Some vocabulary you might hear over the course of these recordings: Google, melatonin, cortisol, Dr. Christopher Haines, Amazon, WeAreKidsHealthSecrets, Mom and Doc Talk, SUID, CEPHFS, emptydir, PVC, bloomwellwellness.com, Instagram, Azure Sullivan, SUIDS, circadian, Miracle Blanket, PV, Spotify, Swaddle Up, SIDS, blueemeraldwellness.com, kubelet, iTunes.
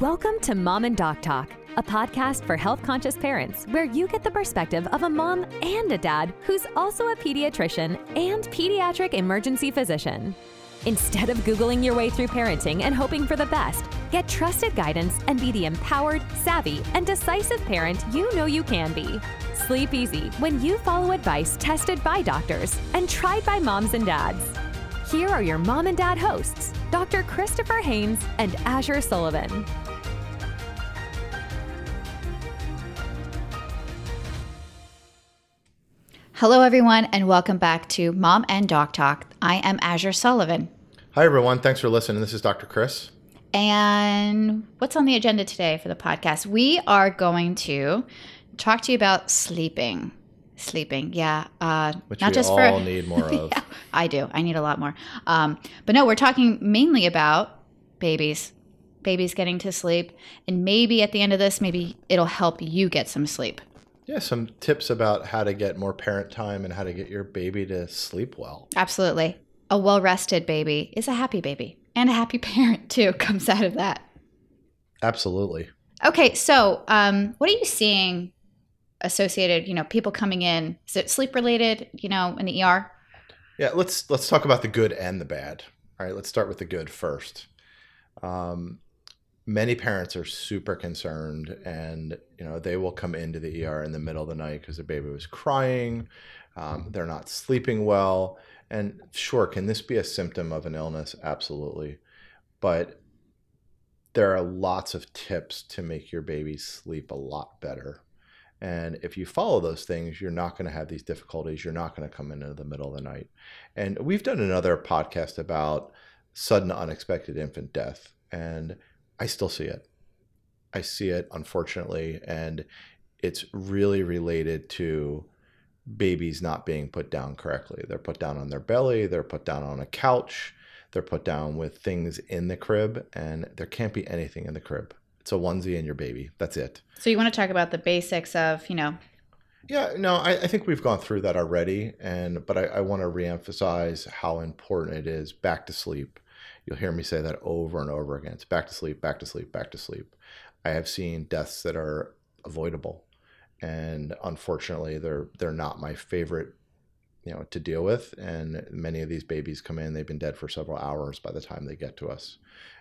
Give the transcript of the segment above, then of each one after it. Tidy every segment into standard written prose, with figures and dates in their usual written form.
Welcome to Mom and Doc Talk, a podcast for health-conscious parents where you get the perspective of a mom and a dad who's also a pediatrician and pediatric emergency physician. Instead of Googling your way through parenting and hoping for the best, get trusted guidance and be the empowered, savvy, and decisive parent you know you can be. Sleep easy when you follow advice tested by doctors and tried by moms and dads. Here are your mom and dad hosts, Dr. Christopher Haines and Azure Sullivan. Hello, everyone, and welcome back to Mom and Doc Talk. I am Azure Sullivan. Hi, everyone. Thanks for listening. This is Dr. Chris. And what's on the agenda today for the podcast? We are going to talk to you about sleeping. Which not we just all for, need more of. Yeah, I do. I need a lot more. But no, we're talking mainly about babies getting to sleep. And maybe at the end of this, maybe it'll help you get some sleep. Yeah, some tips about how to get more parent time and how to get your baby to sleep well. Absolutely. A well-rested baby is a happy baby. And a happy parent, too, comes out of that. Absolutely. Okay, so what are you seeing associated, people coming in? Is it sleep-related, in the ER? Yeah, let's talk about the good and the bad. All right, let's start with the good first. Many parents are super concerned and, they will come into the ER in the middle of the night because their baby was crying. They're not sleeping well. And sure, can this be a symptom of an illness? Absolutely. But there are lots of tips to make your baby sleep a lot better. And if you follow those things, you're not going to have these difficulties. You're not going to come into the middle of the night. And we've done another podcast about sudden unexpected infant death. And I still see it. I see it, unfortunately, and it's really related to babies not being put down correctly. They're put down on their belly, they're put down on a couch, they're put down with things in the crib, and there can't be anything in the crib. It's a onesie and your baby. That's it. So you want to talk about the basics of, Yeah, no, I think we've gone through that already, but I want to reemphasize how important it is back to sleep. You'll hear me say that over and over again. It's back to sleep, back to sleep, back to sleep. I have seen deaths that are avoidable. And unfortunately, they're not my favorite, to deal with. And many of these babies come in, they've been dead for several hours by the time they get to us.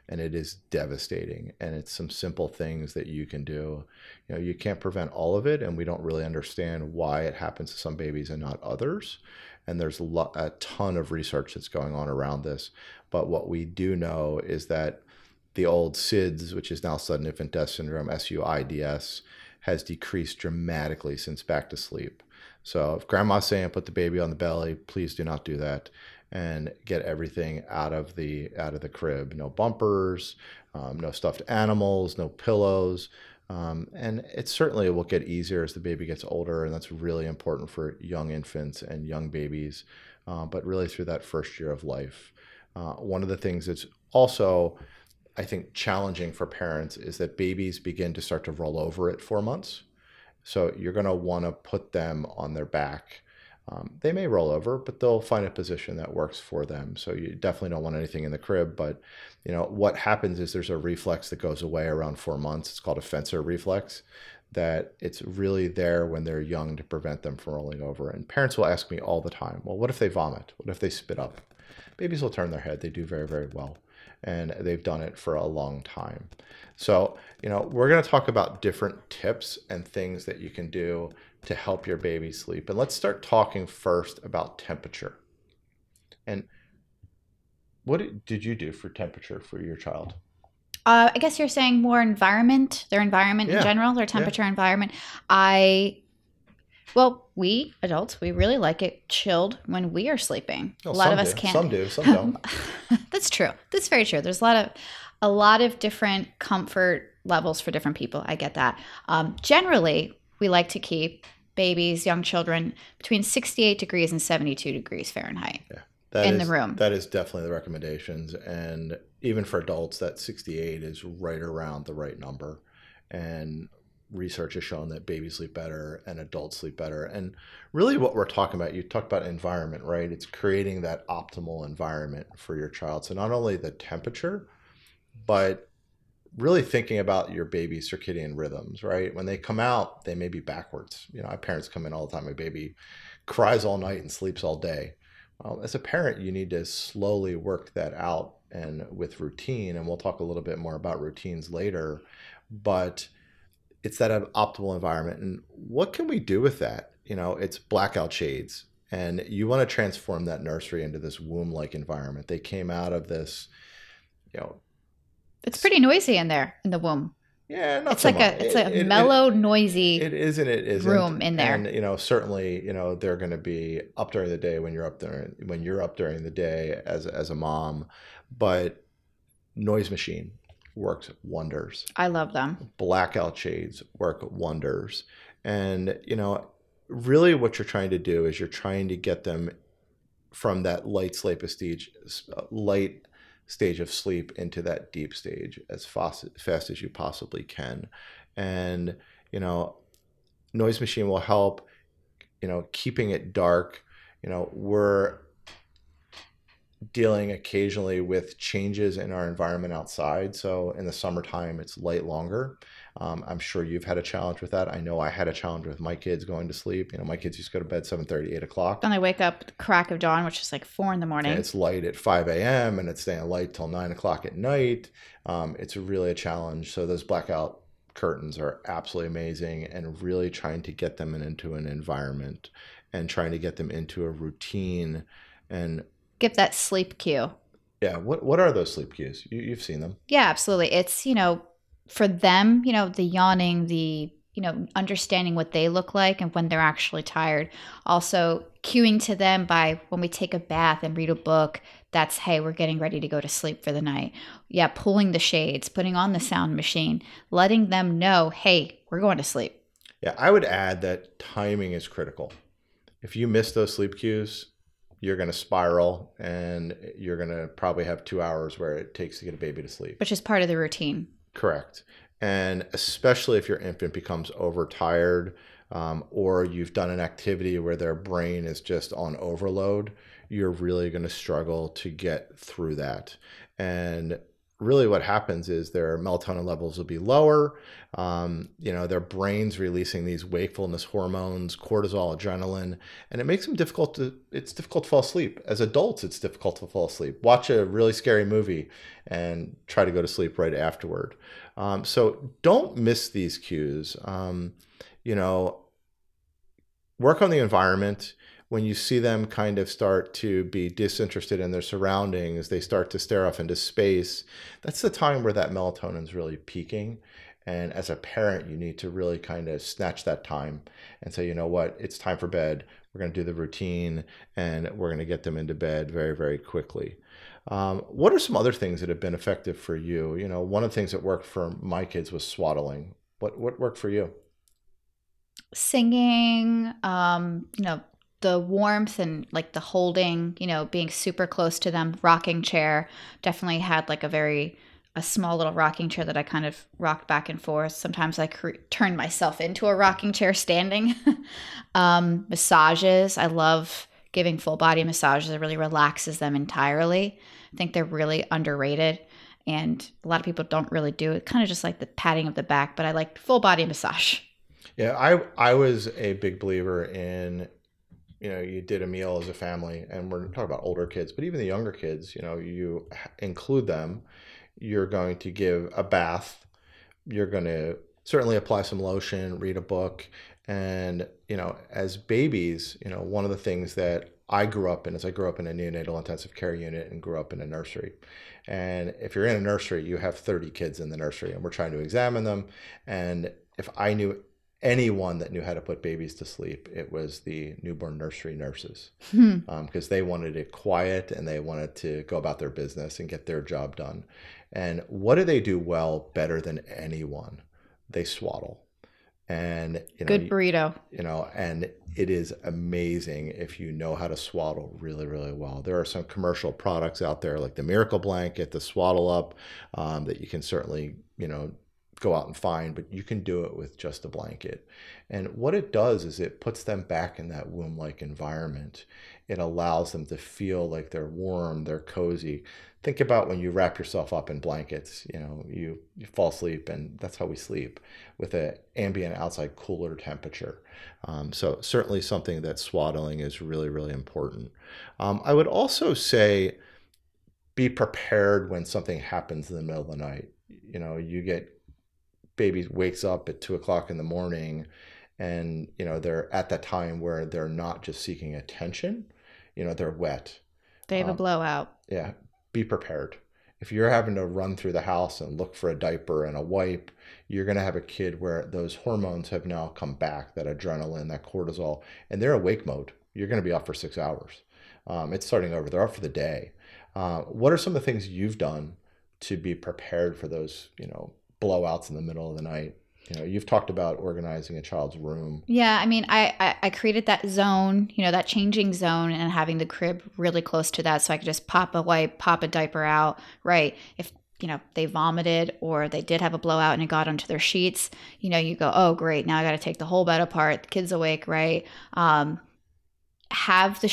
And it is devastating. And it's some simple things that you can do. You can't prevent all of it. And we don't really understand why it happens to some babies and not others. And there's a ton of research that's going on around this. But what we do know is that the old SIDS, which is now sudden infant death syndrome, SUIDS, has decreased dramatically since back to sleep. So if grandma's saying put the baby on the belly, please do not do that. And get everything out of the crib. No bumpers, no stuffed animals, no pillows. And it certainly will get easier as the baby gets older, and that's really important for young infants and young babies, but really through that first year of life. One of the things that's also, I think, challenging for parents is that babies begin to start to roll over at 4 months. So you're going to want to put them on their back. They may roll over, but they'll find a position that works for them. So you definitely don't want anything in the crib. But, what happens is there's a reflex that goes away around 4 months. It's called a fencer reflex, that it's really there when they're young to prevent them from rolling over. And parents will ask me all the time, well, what if they vomit? What if they spit up? Babies will turn their head. They do very, very well. And they've done it for a long time. So, we're going to talk about different tips and things that you can do to help your baby sleep. And let's start talking first about temperature. And what did you do for temperature for your child? I guess you're saying more environment, their environment in general, their temperature environment. We adults, we really like it chilled when we are sleeping. Well, a lot of us can't. Some do, some don't. That's true. That's very true. There's a lot of different comfort levels for different people. I get that. Generally, we like to keep babies, young children, between 68 degrees and 72 degrees Fahrenheit in the room. That is definitely the recommendations. And even for adults, that 68 is right around the right number. And research has shown that babies sleep better and adults sleep better. And really what we're talking about, you talked about environment, right? It's creating that optimal environment for your child. So not only the temperature, but really thinking about your baby's circadian rhythms, right? When they come out, they may be backwards. You know, our parents come in all the time, my baby cries all night and sleeps all day. Well, as a parent, you need to slowly work that out and with routine, and we'll talk a little bit more about routines later, but it's that optimal environment. And what can we do with that? You know, it's blackout shades, and you want to transform that nursery into this womb-like environment. They came out of this, you know. It's pretty noisy in there, in the womb. Yeah, not so much. It's like a mellow, noisy room in there. And, you know, certainly, you know, they're going to be up during the day when you're up during the day as a mom. But noise machine works wonders. I love them. Blackout shades work wonders. And, you know, really what you're trying to do is you're trying to get them from that light stage of sleep into that deep stage as fast as you possibly can. And, you know, noise machine will help, you know, keeping it dark. You know, we're dealing occasionally with changes in our environment outside. So in the summertime, it's light longer. I'm sure you've had a challenge with that. I know I had a challenge with my kids going to sleep. You know, my kids used to go to bed 7:30, 8 o'clock. And they wake up at the crack of dawn, which is like 4 in the morning. And it's light at 5 a.m. and it's staying light till 9 o'clock at night. It's really a challenge. So those blackout curtains are absolutely amazing, and really trying to get them into an environment and trying to get them into a routine and give that sleep cue. Yeah. What are those sleep cues? You've seen them. Yeah, absolutely. It's, you know, for them, you know, the yawning, the, you know, understanding what they look like and when they're actually tired. Also cueing to them by when we take a bath and read a book, that's, hey, we're getting ready to go to sleep for the night. Yeah, pulling the shades, putting on the sound machine, letting them know, hey, we're going to sleep. Yeah, I would add that timing is critical. If you miss those sleep cues, you're going to spiral, and you're going to probably have 2 hours where it takes to get a baby to sleep. Which is part of the routine. Correct. And especially if your infant becomes overtired, or you've done an activity where their brain is just on overload, you're really going to struggle to get through that. And really what happens is their melatonin levels will be lower. You know, their brain's releasing these wakefulness hormones, cortisol, adrenaline, and it makes them it's difficult to fall asleep. As adults, it's difficult to fall asleep. Watch a really scary movie and try to go to sleep right afterward. So don't miss these cues. You know, work on the environment. When you see them kind of start to be disinterested in their surroundings, they start to stare off into space, that's the time where that melatonin is really peaking. And as a parent, you need to really kind of snatch that time and say, you know what, it's time for bed. We're going to do the routine, and we're going to get them into bed very, very quickly. What are some other things that have been effective for you? You know, one of the things that worked for my kids was swaddling. What worked for you? Singing, you know, the warmth and like the holding, you know, being super close to them, rocking chair. Definitely had like a small little rocking chair that I kind of rocked back and forth. Sometimes I turned myself into a rocking chair standing. Massages. I love giving full body massages. It really relaxes them entirely. I think they're really underrated, and a lot of people don't really do it. Kind of just like the patting of the back, but I like full body massage. Yeah, I was a big believer in, you know, you did a meal as a family, and we're talking about older kids, but even the younger kids, you know, you include them, you're going to give a bath, you're going to certainly apply some lotion, read a book. And, you know, as babies, you know, one of the things that I grew up in is I grew up in a neonatal intensive care unit and grew up in a nursery. And if you're in a nursery, you have 30 kids in the nursery, and we're trying to examine them. And if I knew anyone that knew how to put babies to sleep, it was the newborn nursery nurses, because they wanted it quiet, and they wanted to go about their business and get their job done. And what do they do well, better than anyone? They swaddle. And, you know, good burrito. You know, and it is amazing if you know how to swaddle really, really well. There are some commercial products out there like the Miracle Blanket, the Swaddle Up, that you can certainly, you know, go out and find, but you can do it with just a blanket. And what it does is it puts them back in that womb-like environment. It allows them to feel like they're warm, they're cozy. Think about when you wrap yourself up in blankets, you know, you fall asleep, and that's how we sleep, with an ambient outside cooler temperature. So certainly something that swaddling is really, really important. I would also say be prepared when something happens in the middle of the night. You know, you get baby wakes up at 2 o'clock in the morning, and, you know, they're at that time where they're not just seeking attention, you know, they're wet. They have a blowout. Yeah. Be prepared. If you're having to run through the house and look for a diaper and a wipe, you're going to have a kid where those hormones have now come back, that adrenaline, that cortisol, and they're awake mode. You're going to be up for 6 hours. It's starting over. They're up for the day. What are some of the things you've done to be prepared for those, you know, blowouts in the middle of the night? You know, you've talked about organizing a child's room. Yeah, I mean, I created that zone, you know, that changing zone, and having the crib really close to that, so I could just pop a wipe, pop a diaper out, right? If, you know, they vomited or they did have a blowout and it got onto their sheets, you know, you go, oh, great, now I got to take the whole bed apart. The kid's awake, right? Have the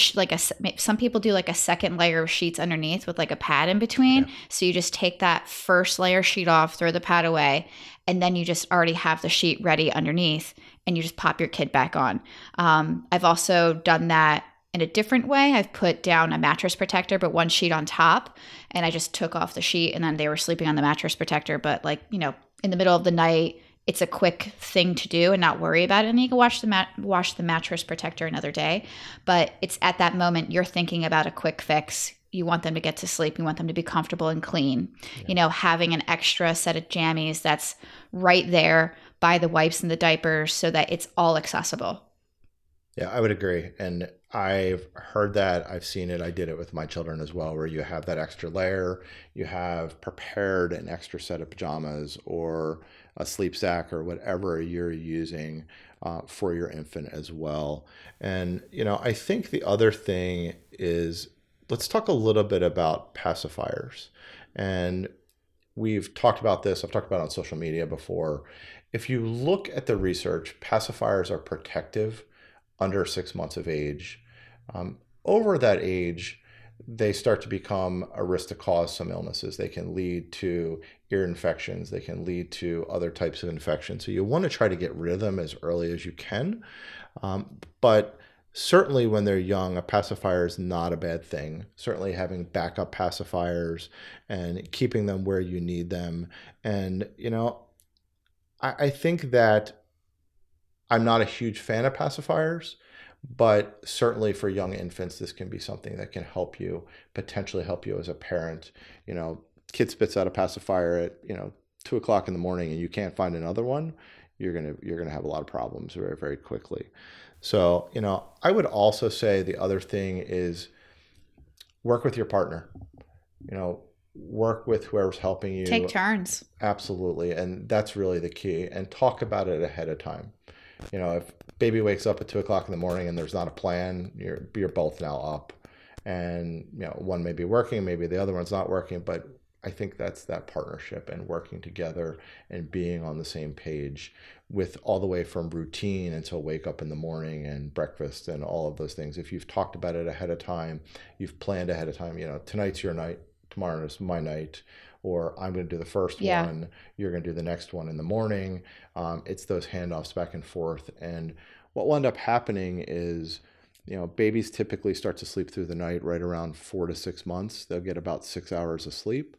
some people do like a second layer of sheets underneath with like a pad in between. Yeah. So you just take that first layer sheet off, throw the pad away, and then you just already have the sheet ready underneath, and you just pop your kid back on. I've also done that in a different way. I've put down a mattress protector, but one sheet on top, and I just took off the sheet, and then they were sleeping on the mattress protector. But, like, you know, in the middle of the night, it's a quick thing to do and not worry about it. And you can wash the mattress protector another day. But it's at that moment you're thinking about a quick fix. You want them to get to sleep. You want them to be comfortable and clean. Yeah. You know, having an extra set of jammies that's right there by the wipes and the diapers, so that it's all accessible. Yeah, I would agree. And I've heard that. I've seen it. I did it with my children as well, where you have that extra layer. You have prepared an extra set of pajamas or a sleep sack or whatever you're using for your infant as well. And, you know, I think the other thing is, let's talk a little bit about pacifiers. And we've talked about this. I've talked about it on social media before. If you look at the research, pacifiers are protective under 6 months of age. Over that age, they start to become a risk to cause some illnesses. They can lead to ear infections. They can lead to other types of infections. So you want to try to get rid of them as early as you can. But certainly when they're young, a pacifier is not a bad thing. Certainly having backup pacifiers and keeping them where you need them. And, you know, I think that I'm not a huge fan of pacifiers, but certainly for young infants, this can be something that can help you, potentially help you as a parent. You know, kid spits out a pacifier at, you know, 2 o'clock in the morning and you can't find another one, you're gonna have a lot of problems very, very quickly. So, you know, I would also say the other thing is work with your partner. You know, work with whoever's helping you. Take turns. Absolutely. And that's really the key. And talk about it ahead of time. You know, if baby wakes up at 2 o'clock in the morning and there's not a plan, you're both now up, and, you know, one may be working, maybe the other one's not working, but I think that's that partnership and working together and being on the same page with all the way from routine until wake up in the morning and breakfast and all of those things. If you've talked about it ahead of time, you've planned ahead of time, you know, tonight's your night, tomorrow's my night, or I'm going to do the first one, you're going to do the next one in the morning. It's those handoffs back and forth. And what will end up happening is, you know, babies typically start to sleep through the night right around 4 to 6 months. They'll get about 6 hours of sleep.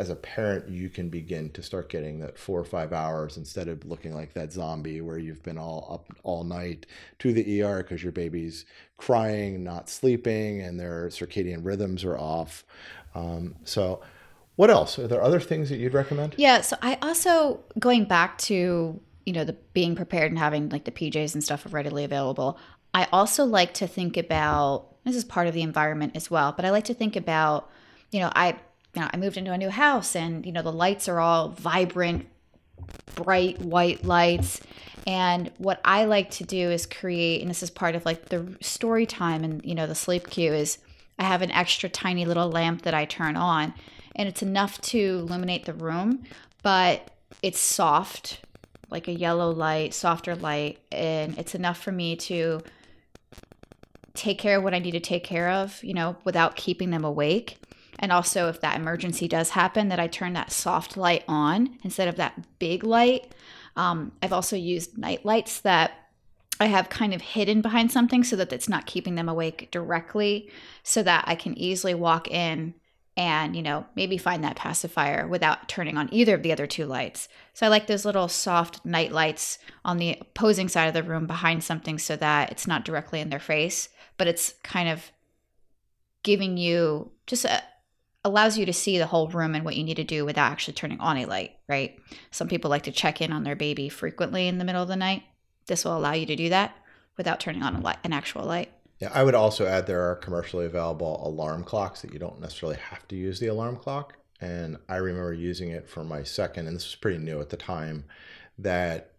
As a parent, you can begin to start getting that 4 or 5 hours instead of looking like that zombie where you've been all up all night to the ER because your baby's crying, not sleeping, and their circadian rhythms are off. So what else? Are there other things that you'd recommend? Yeah. So I also, going back to, you know, the being prepared and having like the PJs and stuff readily available, I also like to think about, this is part of the environment as well, but I like to think about, you know, I moved into a new house, and, you know, the lights are all vibrant, bright white lights. And what I like to do is create, and this is part of like the story time and, you know, the sleep cue, is I have an extra tiny little lamp that I turn on, and it's enough to illuminate the room, but It's soft, like a yellow light, softer light, and it's enough for me to take care of what I need to take care of, you know, without keeping them awake. And also, if that emergency does happen, that I turn that soft light on instead of that big light. I've also used night lights that I have kind of hidden behind something so that it's not keeping them awake directly, so that I can easily walk in and, you know, maybe find that pacifier without turning on either of the other two lights. So I like those little soft night lights on the opposing side of the room behind something so that it's not directly in their face, but it's kind of giving you just allows you to see the whole room and what you need to do without actually turning on a light, right? Some people like to check in on their baby frequently in the middle of the night. This will allow you to do that without turning on a light, an actual light. Yeah, I would also add there are commercially available alarm clocks that you don't necessarily have to use the alarm clock. And I remember using it for my second, and this was pretty new at the time, that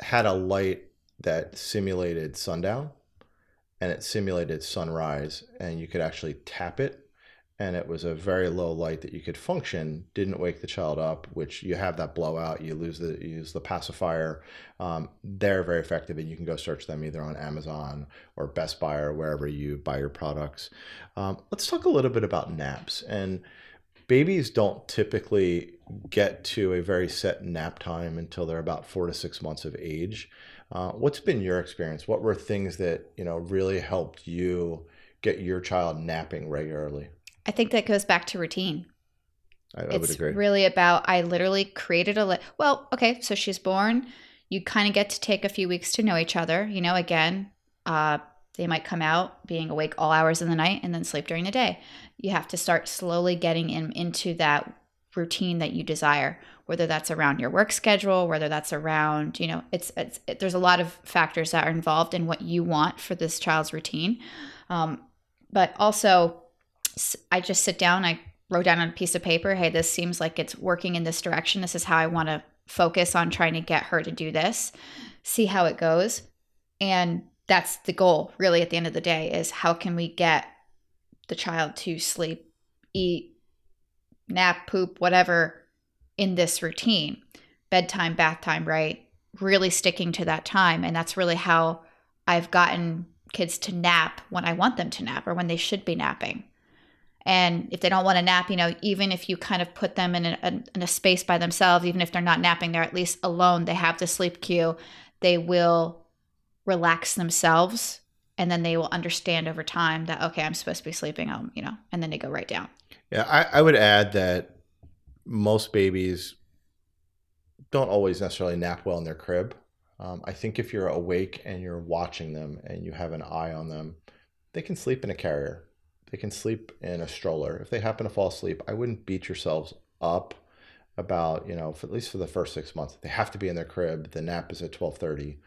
had a light that simulated sundown and it simulated sunrise, and you could actually tap it. And it was a very low light that you could function, didn't wake the child up, which you have that blowout, you use the pacifier. They're very effective, and you can go search them either on Amazon or Best Buy or wherever you buy your products. Let's talk a little bit about naps. And babies don't typically get to a very set nap time until they're about 4 to 6 months of age. What's been your experience? What were things that, you know, really helped you get your child napping regularly? I think that goes back to routine. I would agree. It's really about, I literally created a, so she's born. You kind of get to take a few weeks to know each other. You know, again, they might come out being awake all hours of the night and then sleep during the day. You have to start slowly getting into that routine that you desire, whether that's around your work schedule, whether that's around, you know, there's a lot of factors that are involved in what you want for this child's routine. But also, I just sit down, I wrote down on a piece of paper, hey, this seems like it's working in this direction. This is how I want to focus on trying to get her to do this, see how it goes. And that's the goal, really, at the end of the day, is how can we get the child to sleep, eat, nap, poop, whatever, in this routine. Bedtime, bath time, right? Really sticking to that time. And that's really how I've gotten kids to nap when I want them to nap or when they should be napping. And if they don't want to nap, you know, even if you kind of put them in a space by themselves, even if they're not napping, they're at least alone. They have the sleep cue. They will relax themselves, and then they will understand over time that, okay, I'm supposed to be sleeping, you know, and then they go right down. Yeah, I would add that most babies don't always necessarily nap well in their crib. I think if you're awake and you're watching them and you have an eye on them, they can sleep in a carrier. They can sleep in a stroller. If they happen to fall asleep, I wouldn't beat yourselves up about, you know, for at least for the first 6 months. They have to be in their crib. The nap is at 12:30.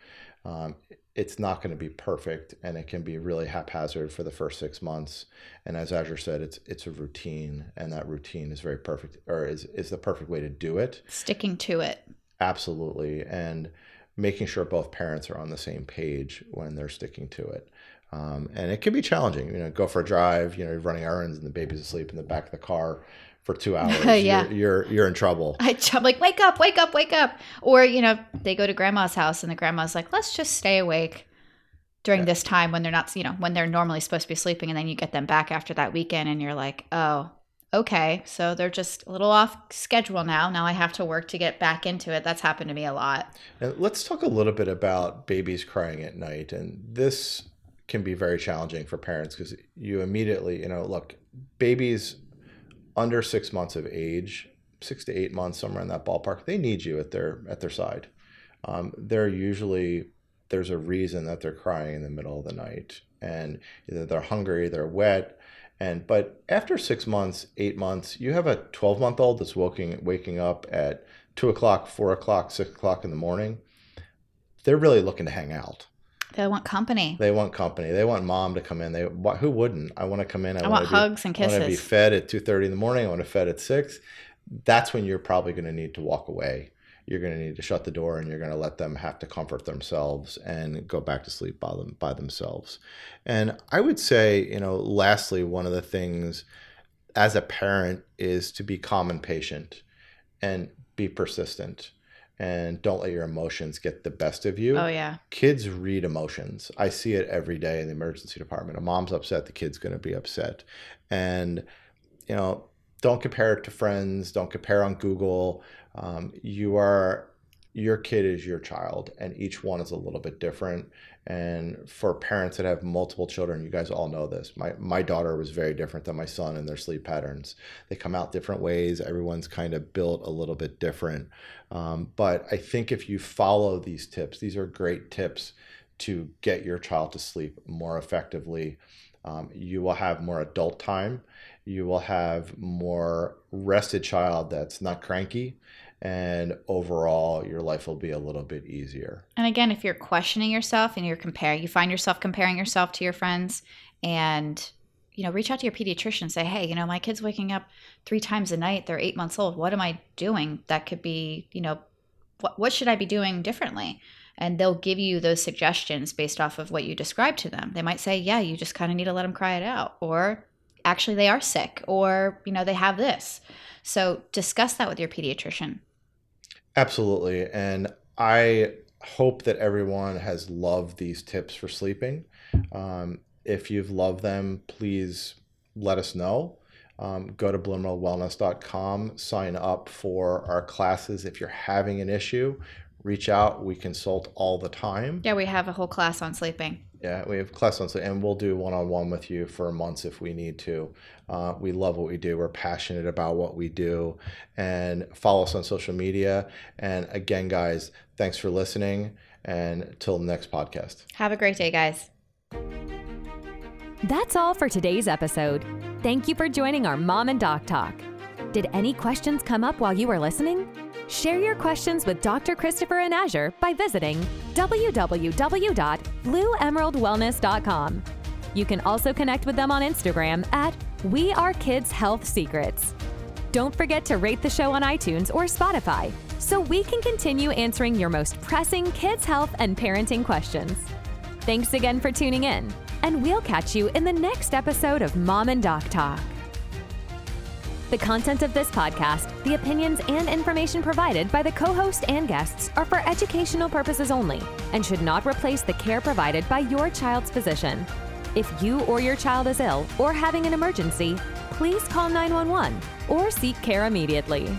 It's not going to be perfect, and it can be really haphazard for the first 6 months. And as Azure said, it's a routine, and that routine is very perfect, or is the perfect way to do it. Sticking to it. Absolutely. And making sure both parents are on the same page when they're sticking to it. And it can be challenging, you know, go for a drive, you know, you're running errands and the baby's asleep in the back of the car for 2 hours. Yeah. You're in trouble. I'm like, wake up. Or, you know, they go to grandma's house and the grandma's like, let's just stay awake during this time when they're not, you know, when they're normally supposed to be sleeping. And then you get them back after that weekend and you're like, oh, okay. So they're just a little off schedule now. Now I have to work to get back into it. That's happened to me a lot. Now, let's talk a little bit about babies crying at night. And this can be very challenging for parents because you immediately, you know, look, babies under 6 months of age, 6 to 8 months, somewhere in that ballpark, they need you at their side. They're usually, there's a reason that they're crying in the middle of the night, and either they're hungry, they're wet. But after 6 months, 8 months, you have a 12-month-old that's waking up at 2 o'clock, 4 o'clock, 6 o'clock in the morning. They're really looking to hang out. They want company. They want mom to come in. Who wouldn't? I want to come in. I want hugs and kisses. I want to be fed at 2:30 in the morning. I want to be fed at 6. That's when you're probably going to need to walk away. You're going to need to shut the door, and you're going to let them have to comfort themselves and go back to sleep by themselves. And I would say, you know, lastly, one of the things as a parent is to be calm and patient. And be persistent and don't let your emotions get the best of you. Oh, yeah. Kids read emotions. I see it every day in the emergency department. A mom's upset, the kid's going to be upset. And, you know, don't compare it to friends. Don't compare on Google. Your kid is your child, and each one is a little bit different. And for parents that have multiple children, you guys all know this. My daughter was very different than my son in their sleep patterns. They come out different ways. Everyone's kind of built a little bit different. But I think if you follow these tips, these are great tips to get your child to sleep more effectively. You will have more adult time. You will have more rested child that's not cranky. And overall, your life will be a little bit easier. And again, if you're questioning yourself and you find yourself comparing yourself to your friends, and, you know, reach out to your pediatrician and say, hey, you know, my kid's waking up 3 times a night. They're 8 months old. What am I doing? That could be, you know, what should I be doing differently? And they'll give you those suggestions based off of what you describe to them. They might say, yeah, you just kind of need to let them cry it out, or actually they are sick, or, you know, they have this. So discuss that with your pediatrician. Absolutely. And I hope that everyone has loved these tips for sleeping. If you've loved them, please let us know. Go to bloomwellwellness.com, sign up for our classes. If you're having an issue, reach out. We consult all the time. Yeah, we have a whole class on sleeping. Yeah, we have class on sleeping, and we'll do one-on-one with you for months if we need to. We love what we do. We're passionate about what we do. And follow us on social media. And again, guys, thanks for listening. And till the next podcast. Have a great day, guys. That's all for today's episode. Thank you for joining our Mom and Doc Talk. Did any questions come up while you were listening? Share your questions with Dr. Christopher and Azure by visiting www.blueemeraldwellness.com. You can also connect with them on Instagram at WeAreKidsHealthSecrets. Don't forget to rate the show on iTunes or Spotify so we can continue answering your most pressing kids' health and parenting questions. Thanks again for tuning in, and we'll catch you in the next episode of Mom and Doc Talk. The content of this podcast, the opinions and information provided by the co-host and guests are for educational purposes only and should not replace the care provided by your child's physician. If you or your child is ill or having an emergency, please call 911 or seek care immediately.